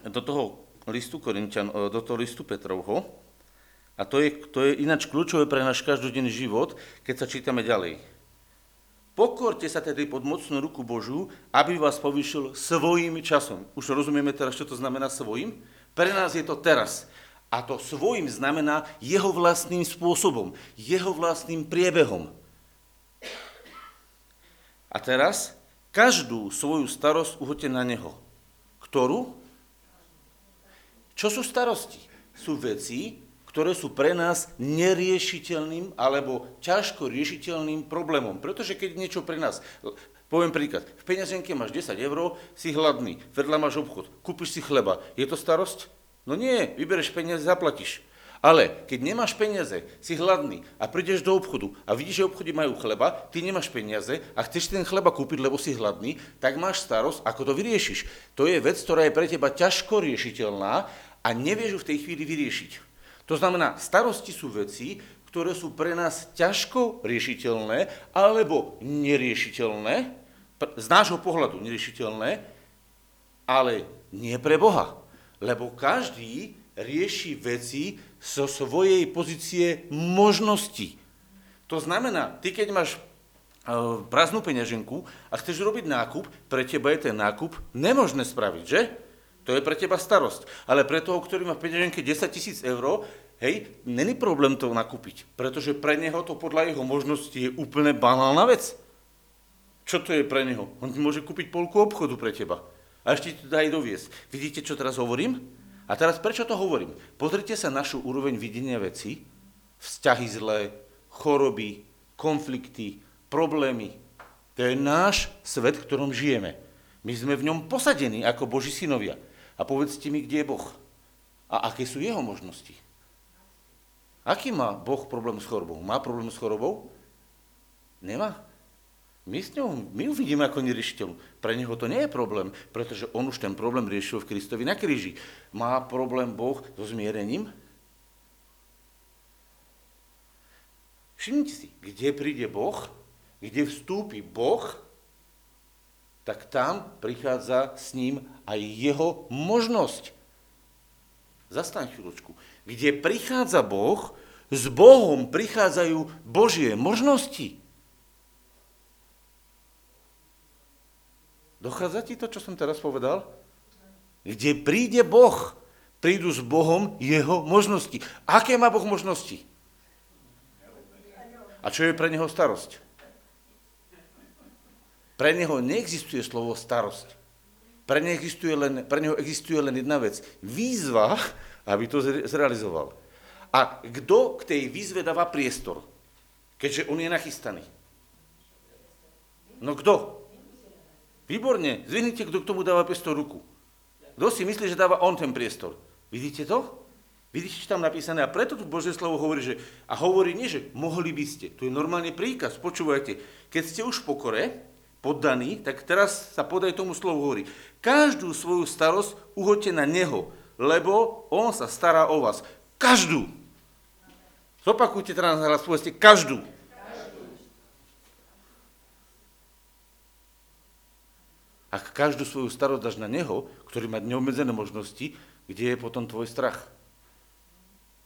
do toho listu Korinťan, do toho listu Petrovho. A to je, to je ináč kľúčové pre náš každodenný život, keď sa čítame ďalej. Pokorte sa tedy pod mocnú ruku Božiu, aby vás povýšil svojím časom. Už rozumieme teraz, čo to znamená svojím? Pre nás je to teraz. A to svojím znamená jeho vlastným spôsobom, jeho vlastným priebehom. A teraz... Každú svoju starosť uhoďte na neho. Ktorú? Čo sú starosti? Sú veci, ktoré sú pre nás neriešiteľným alebo ťažko riešiteľným problémom. Pretože keď niečo pre nás, poviem príklad, v peňaženke máš desať eur, si hladný, vedľa máš obchod, kúpiš si chleba, je to starosť? No nie, vybereš peniaze, zaplatíš. Ale keď nemáš peniaze, si hladný a prídeš do obchodu a vidíš, že v obchode majú chleba, ty nemáš peniaze a chceš ten chleba kúpiť, lebo si hladný, tak máš starosť, ako to vyriešiš. To je vec, ktorá je pre teba ťažko riešiteľná a nevieš ju v tej chvíli vyriešiť. To znamená, starosti sú veci, ktoré sú pre nás ťažko riešiteľné alebo neriešiteľné, z nášho pohľadu neriešiteľné, ale nie pre Boha, lebo každý rieši veci zo svojej pozície možnosti. To znamená, ty keď máš prázdnu peňaženku a chceš robiť nákup, pre teba je ten nákup nemožné spraviť, že? To je pre teba starosť. Ale pre toho, ktorý má v peňaženke desaťtisíc eur, hej, není problém to nakúpiť, pretože pre neho to podľa jeho možnosti je úplne banálna vec. Čo to je pre neho? On môže kúpiť polku obchodu pre teba a ešte ti to dá aj doviesť. Vidíte, čo teraz hovorím? A teraz prečo to hovorím? Pozrite sa našu úroveň videnia veci, vzťahy zlé, choroby, konflikty, problémy. To je náš svet, v ktorom žijeme. My sme v ňom posadení ako Boží synovia. A povedzte mi, kde je Boh? A aké sú jeho možnosti? Aký má Boh problém s chorobou? Má problém s chorobou? Nemá. My, s ňou, my ju vidíme ako neriešiteľnú. Pre neho to nie je problém, pretože on už ten problém riešil v Kristovi na kríži. Má problém Boh so zmierením? Všimnite si, kde príde Boh, kde vstúpi Boh, tak tam prichádza s ním aj jeho možnosť. Zastaň chvíľočku. Kde prichádza Boh, s Bohom prichádzajú Božie možnosti. Dochádza ti to, čo som teraz povedal? Kde príde Boh, prídu s Bohom jeho možnosti. Aké má Boh možnosti? A čo je pre neho starosť? Pre neho neexistuje slovo starosť. Pre neho existuje len, pre neho existuje len jedna vec. Výzva, aby to zrealizoval. A kto k tej výzve dáva priestor? Keďže on je nachystaný. No kto? Výborne, zvihnite, kto k tomu dáva priestor ruku. Kto si myslí, že dáva on ten priestor? Vidíte to? Vidíte, čo tam napísané? A preto tu Božie slovo hovorí, že a hovorí nie, že mohli by ste. Tu je normálne príkaz, počúvajte. Keď ste už v pokore, poddaní, tak teraz sa podaj tomu slovu hovorí. Každú svoju starosť uhoďte na neho, lebo on sa stará o vás. Každú. Zopakujte teraz na hlas, povedzte každú. Ak každú svoju starosť dáš na neho, ktorý má neobmedzené možnosti, kde je potom tvoj strach?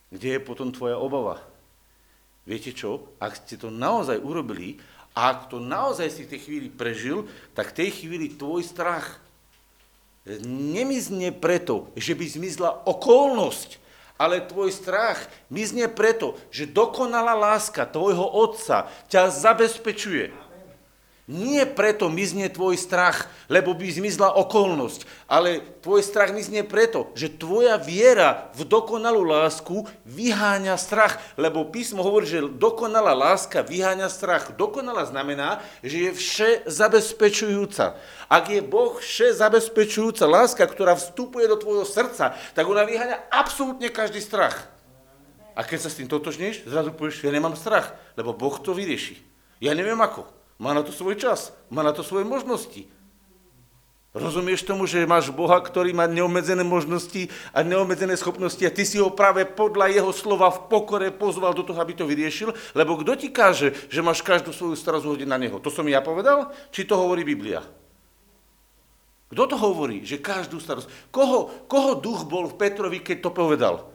Kde je potom tvoja obava? Viete čo? Ak ste to naozaj urobili, a ak to naozaj si v tej chvíli prežil, tak v tej chvíli tvoj strach nemizne preto, že by zmizla okolnosť, ale tvoj strach mizne preto, že dokonalá láska tvojho otca ťa zabezpečuje. Nie preto mizne tvoj strach, lebo by zmizla okolnosť, ale tvoj strach mizne preto, že tvoja viera v dokonalú lásku vyháňa strach, lebo písmo hovorí, že dokonalá láska vyháňa strach. Dokonalá znamená, že je vše zabezpečujúca. Ak je Boh vše zabezpečujúca láska, ktorá vstupuje do tvojho srdca, tak ona vyháňa absolútne každý strach. A keď sa s tým totožníš, zrazu povieš, ja nemám strach, lebo Boh to vyrieši. Ja neviem ako. Má na to svoj čas, má na to svoje možnosti. Rozumieš tomu, že máš Boha, ktorý má neobmedzené možnosti a neobmedzené schopnosti a ty si ho práve podľa jeho slova v pokore pozval do toho, aby to vyriešil? Lebo kto ti káže, že máš každú svoju starosť hodiť na neho? To som ja povedal? Či to hovorí Biblia? Kto to hovorí, že každú starosť? Koho, koho duch bol v Petrovi, keď to povedal?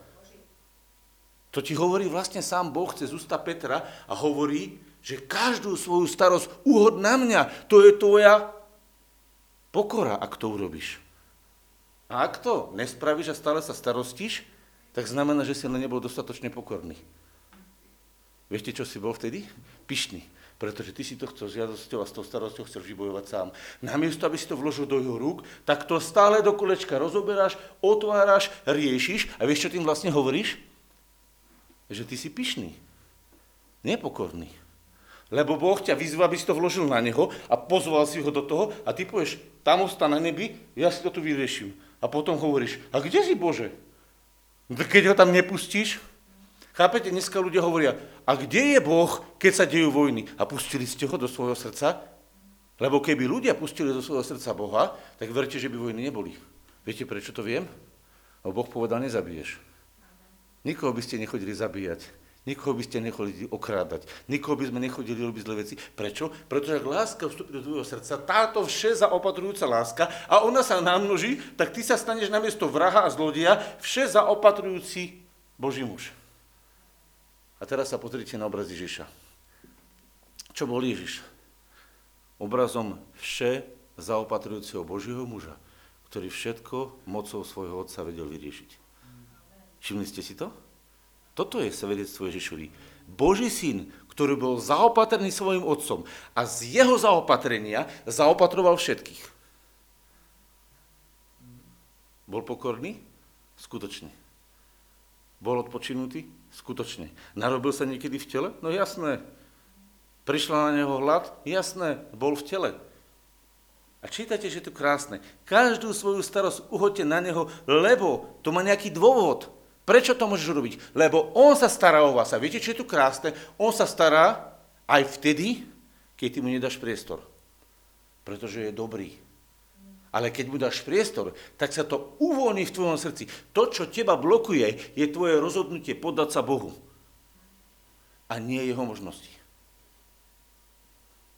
To ti hovorí vlastne sám Boh cez ústa Petra a hovorí, že každú svoju starosť uhoď na mňa, to je tvoja pokora, ak to urobíš. A ak to nespravíš a stále sa starostíš, tak znamená, že si len nebol dostatočne pokorný. Viete, čo si bol vtedy? Pyšný, pretože ty si to chcel s žiadosťou a s tou starosťou chcel vybojovať sám. Namiesto, aby si to vložil do jeho rúk, tak to stále do kolečka rozoberáš, otváraš, riešiš a vieš, čo tým vlastne hovoríš? Že ty si pyšný, nepokorný. Lebo Boh ťa vyzval, aby si to vložil na neho a pozval si ho do toho a ty povieš, tam ostá na nebi, ja si to tu vyrieším. A potom hovoríš, a kde si Bože? Keď ho tam nepustíš? Chápete, dneska ľudia hovoria, a kde je Boh, keď sa dejú vojny? A pustili ste ho do svojho srdca? Lebo keby ľudia pustili do svojho srdca Boha, tak verte, že by vojny neboli. Viete, prečo to viem? Lebo Boh povedal, nezabiješ. Nikoho by ste nechodili zabíjať. Nikoho by ste nechodili okrádať, nikoho by sme nechodili robiť zlé veci. Prečo? Pretože ak láska vstúpi do tvojho srdca, táto vše zaopatrujúca láska, a ona sa namnoží, tak ty sa staneš namiesto vraha a zlodeja vše zaopatrujúci Boží muž. A teraz sa pozrite na obraz Ježiša. Čo bol Ježiš? Obrazom vše zaopatrujúceho Božieho muža, ktorý všetko mocou svojho otca vedel vyriešiť. Všimli ste si to? Toto je svedectvo Ježišovi. Boží syn, ktorý bol zaopatrený svojim otcom a z jeho zaopatrenia zaopatroval všetkých. Bol pokorný? Skutočne. Bol odpočinutý? Skutočne. Narobil sa niekedy v tele? No jasné. Prišla na neho hlad? Jasné. Bol v tele. A čítate, že je to krásne. Každú svoju starosť uhoďte na neho, lebo to má nejaký dôvod. Prečo to môžeš robiť? Lebo on sa stará o vás. A viete, čo je tu krásne? On sa stará aj vtedy, keď ty mu nedáš priestor, pretože je dobrý. Ale keď mu dáš priestor, tak sa to uvoľní v tvojom srdci. To, čo teba blokuje, je tvoje rozhodnutie poddať sa Bohu a nie jeho možnosti.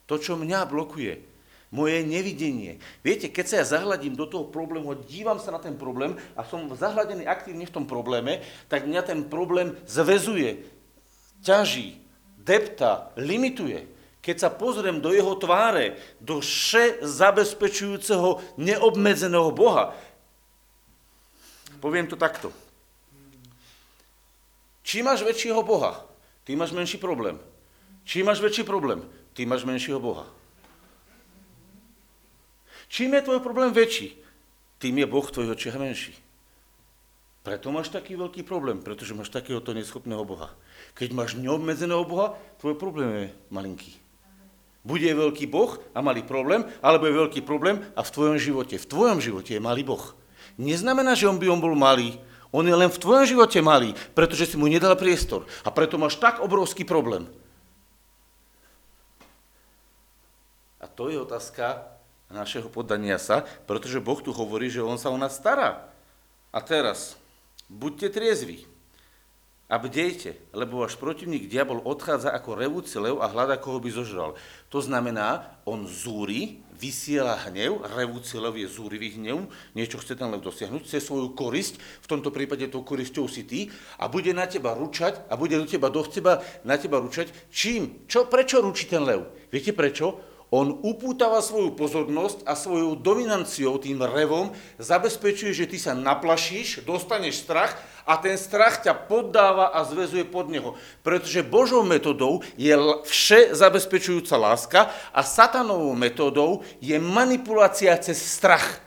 To, čo mňa blokuje, moje nevidenie. Viete, keď sa ja zahľadím do toho problému, dívam sa na ten problém a som zahľadený aktívne v tom probléme, tak mňa ten problém zväzuje, ťaží, depta, limituje. Keď sa pozriem do jeho tváre, do vše zabezpečujúceho, neobmedzeného Boha, poviem to takto. Čím máš väčšieho Boha, ty máš menší problém. Čím máš väčší problém, ty máš menšieho Boha. Čím je tvoj problém väčší, tým je Boh v tvojich očiach menší. Preto máš taký veľký problém, pretože máš takéhoto neschopného Boha. Keď máš neobmedzeného Boha, tvoj problém je malinký. Buď je veľký Boh a malý problém, alebo je veľký problém a v tvojom živote. V tvojom živote je malý Boh. Neznamená, že on by on bol malý. On je len v tvojom živote malý, pretože si mu nedal priestor. A preto máš tak obrovský problém. A to je otázka našeho poddania sa, pretože Boh tu hovorí, že on sa o nás stará. A teraz, buďte triezvi a bdejte, lebo váš protivník diabol odchádza ako revúci lev a hľadá, koho by zožral. To znamená, on zúri, vysiela hnev, revúci lev je zúrivý hnev, niečo chce ten lev dosiahnuť, chce svoju korisť, v tomto prípade tou korisťou si ty, a bude na teba ručať, a bude do teba, do teba, na teba ručať. Čím? Čo? Prečo ručí ten lev? Viete prečo? On upútava svoju pozornosť a svojou dominanciou, tým revom, zabezpečuje, že ty sa naplašíš, dostaneš strach a ten strach ťa poddáva a zväzuje pod neho. Pretože Božou metodou je vše zabezpečujúca láska a satanovou metodou je manipulácia cez strach.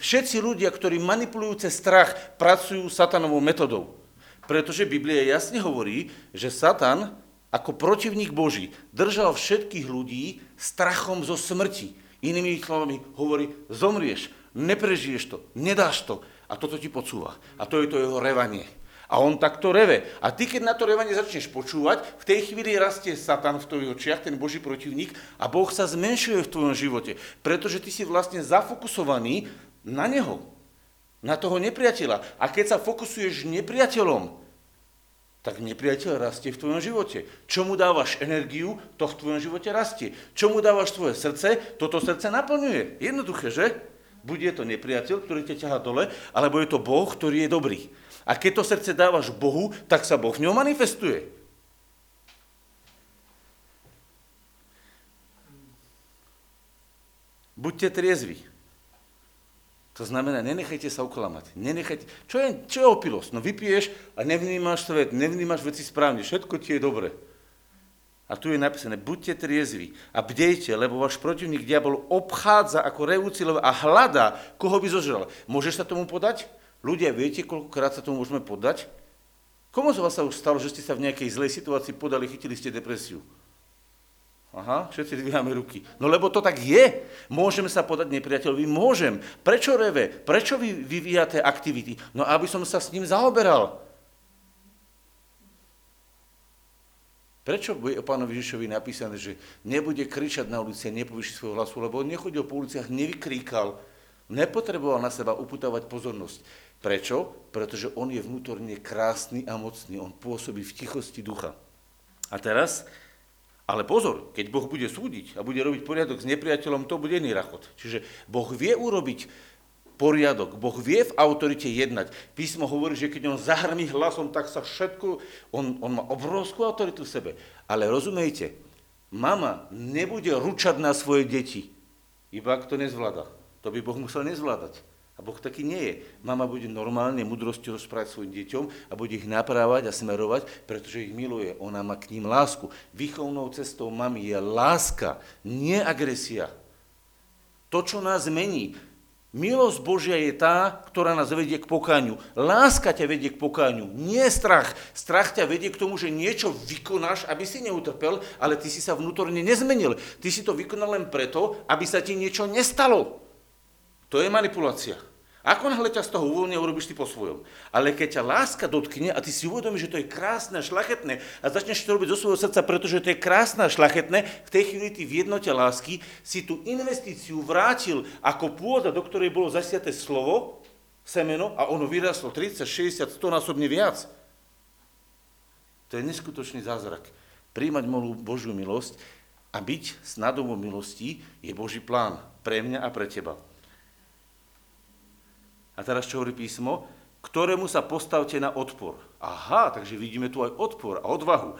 Všetci ľudia, ktorí manipulujú cez strach, pracujú satanovou metodou. Pretože Biblia jasne hovorí, že satan ako protivník Boží držal všetkých ľudí strachom zo smrti. Inými slovami hovorí, zomrieš, neprežiješ to, nedáš to. A toto ti podsúva. A to je to jeho revanie. A on takto reve. A ty, keď na to revanie začneš počúvať, v tej chvíli rastie satan v tvojich očiach, ten Boží protivník, a Boh sa zmenšuje v tvojom živote, pretože ty si vlastne zafokusovaný na neho, na toho nepriateľa. A keď sa fokusuješ nepriateľom, tak nepriateľ rastie v tvojom živote. Čo mu dávaš energiu, to v tvojom živote rastie. Čo mu dávaš tvoje srdce, toto srdce naplňuje. Jednoduché, že? Buď je to nepriateľ, ktorý ťa ťahá dole, alebo je to Boh, ktorý je dobrý. A keď to srdce dávaš Bohu, tak sa Boh v ňom manifestuje. Buďte triezvi. To znamená, nenechajte sa oklamať. Nenechajte. Čo je, čo je opilosť? No vypiješ a nevnímaš svet, nevnímaš veci správne, všetko ti je dobre. A tu je napísané, buďte triezvi a bdejte, lebo váš protivník diabol obchádza ako revúci lev a hľadá, koho by zožral. Môžeš sa tomu podať? Ľudia, viete, koľkokrát sa tomu môžeme podať? Komu z vás sa už stalo, že ste sa v nejakej zlej situácii podali, chytili ste depresiu? Aha, všetci dvíhame ruky. No lebo to tak je. Môžem sa podať nepriateľovi? Môžem. Prečo reve? Prečo vy vyvíjate aktivity? No aby som sa s ním zaoberal. Prečo je o pánovi Ježišovi napísané, že nebude kričať na ulici, nepovýši svojho hlasu, lebo on nechodil po uliciach, nevykríkal, nepotreboval na seba upútavať pozornosť. Prečo? Pretože on je vnútorne krásny a mocný. On pôsobí v tichosti ducha. A teraz... Ale pozor, keď Boh bude súdiť a bude robiť poriadok s nepriateľom, to bude iný rachot. Čiže Boh vie urobiť poriadok, Boh vie v autorite jednať. Písmo hovorí, že keď on zahrmí hlasom, tak sa všetko... On, on má obrovskú autoritu v sebe. Ale rozumejte, mama nebude ručať na svoje deti, iba ak to nezvláda. To by Boh musel nezvládať. A Boh taký nie je. Mama bude normálne múdrosťou rozprávať svojim deťom a bude ich naprávať a smerovať, pretože ich miluje. Ona má k ním lásku. Výchovnou cestou mami je láska, nie agresia. To, čo nás mení. Milosť Božia je tá, ktorá nás vedie k pokániu. Láska ťa vedie k pokániu, nie strach. Strach ťa vedie k tomu, že niečo vykonáš, aby si neutrpel, ale ty si sa vnútorne nezmenil. Ty si to vykonal len preto, aby sa ti niečo nestalo. To je manipulácia. Ako náhle ťa z toho uvoľnia, urobíš ty po svojom. Ale keď ťa láska dotkne a ty si uvedomíš, že to je krásne a šľachetné a začneš to robiť zo svojho srdca, pretože to je krásne a šľachetné, v tej chvíli ty v jednote lásky si tú investíciu vrátil ako pôda, do ktorej bolo zasiaté slovo, semeno a ono vyrastlo tridsať, šesťdesiat, sto násobne viac. To je neskutočný zázrak. Príjmať malú Božiu milosť a byť s nadovom milostí je Boží plán pre mňa a pre teba. A teraz čo hovorí písmo? Ktorému sa postavte na odpor. Aha, takže vidíme tu aj odpor a odvahu.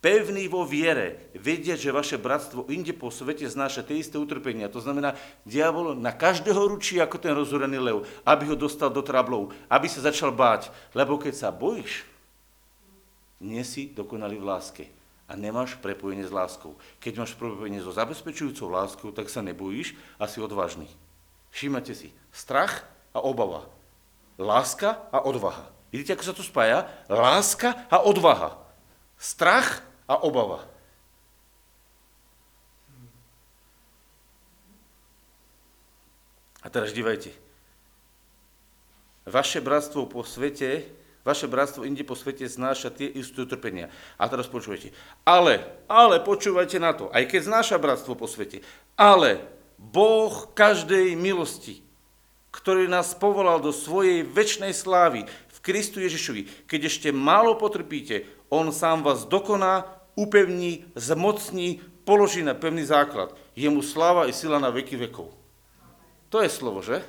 Pevný vo viere, vedieť, že vaše bratstvo inde po svete znáša tie isté utrpenia. To znamená, diabol na každého ručí ako ten rozhúrený lev, aby ho dostal do trablov, aby sa začal báť. Lebo keď sa bojíš, nie si dokonalý v láske a nemáš prepojenie s láskou. Keď máš prepojenie so zabezpečujúcou láskou, tak sa nebojíš a si odvážny. Všímate si, strach a obava. Láska a odvaha. Vidíte, ako sa to spája? Láska a odvaha. Strach a obava. A teraz dívajte. Vaše bratstvo po svete, vaše bratstvo inde po svete znáša tie isté utrpenia. A teraz počúvajte. Ale, ale počúvajte na to, aj keď znáša bratstvo po svete, ale Boh každej milosti, ktorý nás povolal do svojej večnej slávy v Kristu Ježišovi. Keď ešte málo potrpíte, on sám vás dokoná, upevní, zmocní, položí na pevný základ. Jemu sláva i sila na veky vekov. To je slovo, že?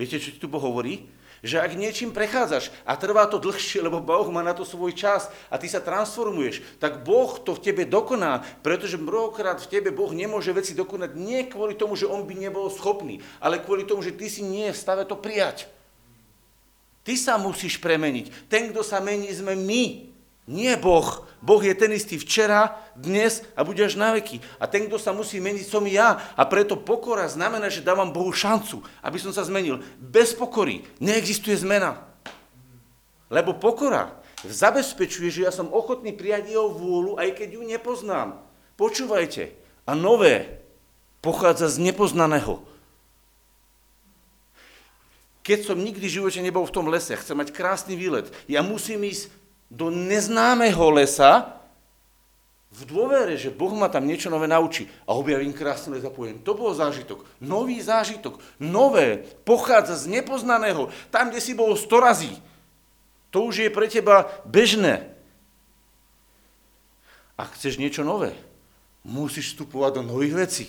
Viete, čo ti tu Boh hovorí? Že ak niečím prechádzaš a trvá to dlhšie, lebo Boh má na to svoj čas a ty sa transformuješ, tak Boh to v tebe dokoná, pretože mnohokrát v tebe Boh nemôže veci dokonať nie kvôli tomu, že on by nebol schopný, ale kvôli tomu, že ty si nie v stave to prijať. Ty sa musíš premeniť. Ten, kto sa mení, sme my. Nie Boh. Boh je ten istý včera, dnes a bude až na veky. A ten, kto sa musí meniť, som ja. A preto pokora znamená, že dávam Bohu šancu, aby som sa zmenil. Bez pokory neexistuje zmena. Lebo pokora zabezpečuje, že ja som ochotný prijať jeho vôľu, aj keď ju nepoznám. Počúvajte. A nové pochádza z nepoznaného. Keď som nikdy v živote nebol v tom lese, chcem mať krásny výlet, ja musím ísť do neznámeho lesa v dôvere, že Boh ma tam niečo nové naučí. A objavím krásne les a poviem, to bol zážitok, nový zážitok, nové, pochádza z nepoznaného, tam, kde si bol sto razí. To už je pre teba bežné. Ak chceš niečo nové, musíš vstupovať do nových vecí.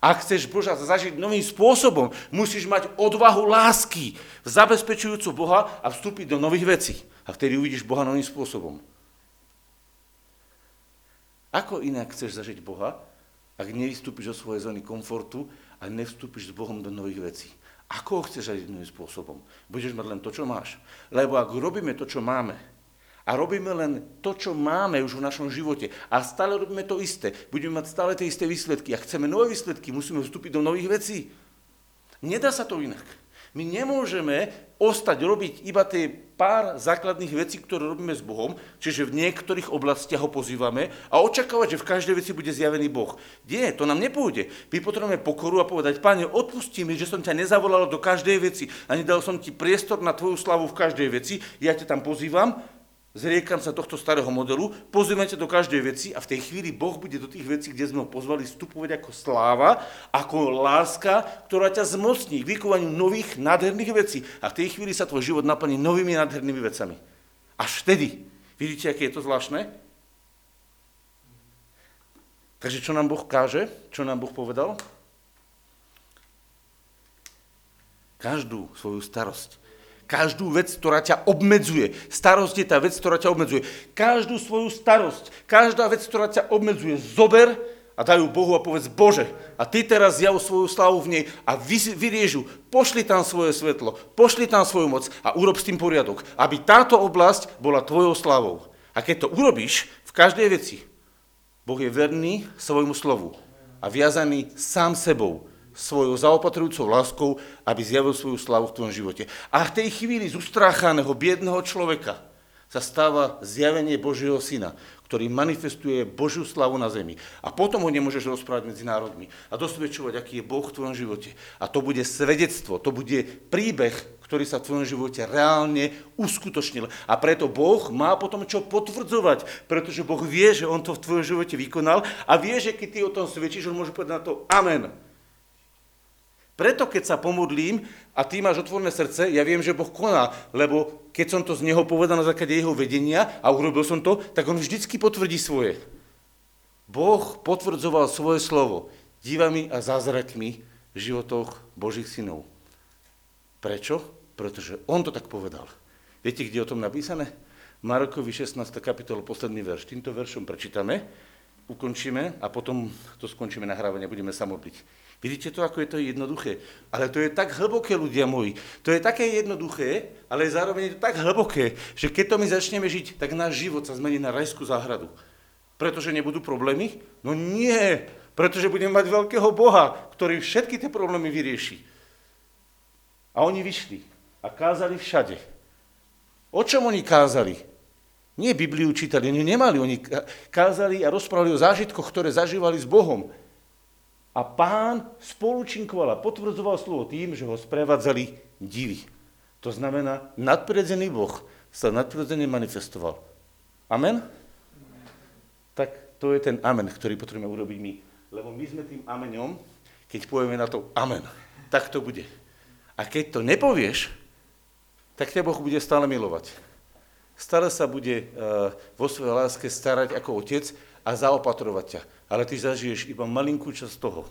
Ak chceš Boža zažiť novým spôsobom, musíš mať odvahu lásky, zabezpečujúcu Boha a vstúpiť do nových vecí. A vtedy uvidíš Boha novým spôsobom. Ako inak chceš zažiť Boha, ak nevystúpiš zo svojej zóny komfortu a nevstúpiš s Bohom do nových vecí? Ako ho chceš zažiť novým spôsobom? Budeš mať len to, čo máš. Lebo ak robíme to, čo máme, a robíme len to, čo máme už v našom živote. A stále robíme to isté. Budeme mať stále tie isté výsledky. Ak chceme nové výsledky, musíme vstúpiť do nových vecí. Nedá sa to inak. My nemôžeme ostať robiť iba tie pár základných vecí, ktoré robíme s Bohom, čiže v niektorých oblastiach ho pozývame a očakávať, že v každej veci bude zjavený Boh. Nie, to nám nepôjde. My potrebujeme pokoru a povedať, Pane, odpustí mi, že som ťa nezavolal do každej veci a nedal som ti priestor na tvoju slavu v každej veci. Ja ťa tam pozývam. Zriekam sa tohto starého modelu, pozrieme ťa do každej veci a v tej chvíli Boh bude do tých vecí, kde sme ho pozvali, vstupovať ako sláva, ako láska, ktorá ťa zmocní k vykovaniu nových, nádherných vecí. A v tej chvíli sa tvoj život naplní novými, nádhernými vecami. Až vtedy. Vidíte, aké je to zvláštne? Takže čo nám Boh káže? Čo nám Boh povedal? Každú svoju starosť. Každú vec, ktorá ťa obmedzuje. Starosť je tá vec, ktorá ťa obmedzuje. Každú svoju starosť, každá vec, ktorá ťa obmedzuje, zober a daj ju Bohu a povedz, Bože, a ty teraz zjav svoju slávu v nej a vyriežu, pošli tam svoje svetlo, pošli tam svoju moc a urob s tým poriadok, aby táto oblasť bola tvojou slávou. A keď to urobíš v každej veci, Boh je verný svojmu slovu a viazaný sám sebou, svojou zaopatrujúcou láskou, aby zjavil svoju slávu v tvojom živote. A v tej chvíli z ustráchaného, biedného človeka sa stáva zjavenie Božieho Syna, ktorý manifestuje Božiu slavu na zemi. A potom ho nemôžeš rozprávať medzi národmi a dosvedčovať, aký je Boh v tvojom živote. A to bude svedectvo, to bude príbeh, ktorý sa v tvojom živote reálne uskutočnil. A preto Boh má potom čo potvrdzovať, pretože Boh vie, že on to v tvojom živote vykonal a vie, že keď ty o tom svedčíš, on môže povedať na to amen. Preto, keď sa pomodlím a ty máš otvorené srdce, ja viem, že Boh koná, lebo keď som to z neho povedal na základe jeho vedenia a urobil som to, tak on vždycky potvrdí svoje. Boh potvrdzoval svoje slovo divami a zázrakmi v životoch Božích synov. Prečo? Pretože on to tak povedal. Viete, kde je o tom napísané? Markovi šestnásta kapitolu, posledný verš. Týmto veršom prečítame, ukončíme a potom to skončíme nahrávanie, budeme sa modliť. Vidíte to, ako je to jednoduché. Ale to je tak hlboké, ľudia moji. To je také jednoduché, ale zároveň je to tak hlboké, že keď to my začneme žiť, tak náš život sa zmení na rajskú záhradu. Pretože nebudú problémy? No nie, pretože budeme mať veľkého Boha, ktorý všetky tie problémy vyrieši. A oni vyšli a kázali všade. O čom oni kázali? Nie Bibliu čítali, oni nemali. Oni kázali a rozprávali o zážitkoch, ktoré zažívali s Bohom. A Pán spolučinkoval a potvrdzoval slovo tým, že ho sprevádzali divy. To znamená, nadprirodzený Boh sa nadprirodzene manifestoval. Amen? Tak to je ten amen, ktorý potrebujeme urobiť my. Lebo my sme tým amenom, keď povieme na to amen, tak to bude. A keď to nepovieš, tak ťa Boh bude stále milovať. Stále sa bude vo svojej láske starať ako otec a zaopatrovať ťa. Ale ty zažiješ iba malinkú časť toho,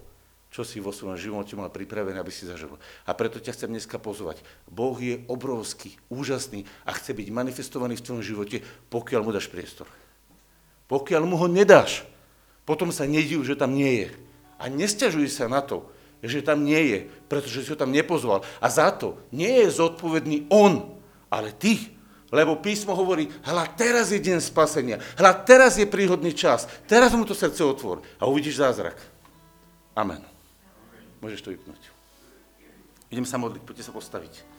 čo si vo svojom živote mal pripravené, aby si zažil. A preto ťa chcem dneska pozvať. Boh je obrovský, úžasný a chce byť manifestovaný v tvojom živote, pokiaľ mu dáš priestor. Pokiaľ mu ho nedáš, potom sa nediv, že tam nie je. A nesťažuj sa na to, že tam nie je, pretože si ho tam nepozval. A za to nie je zodpovedný on, ale ty. Lebo písmo hovorí, hľa, teraz je deň spasenia, hľa, teraz je príhodný čas, teraz mu to srdce otvor a uvidíš zázrak. Amen. Môžeš to vypnúť. Idem sa modliť, poďte sa postaviť.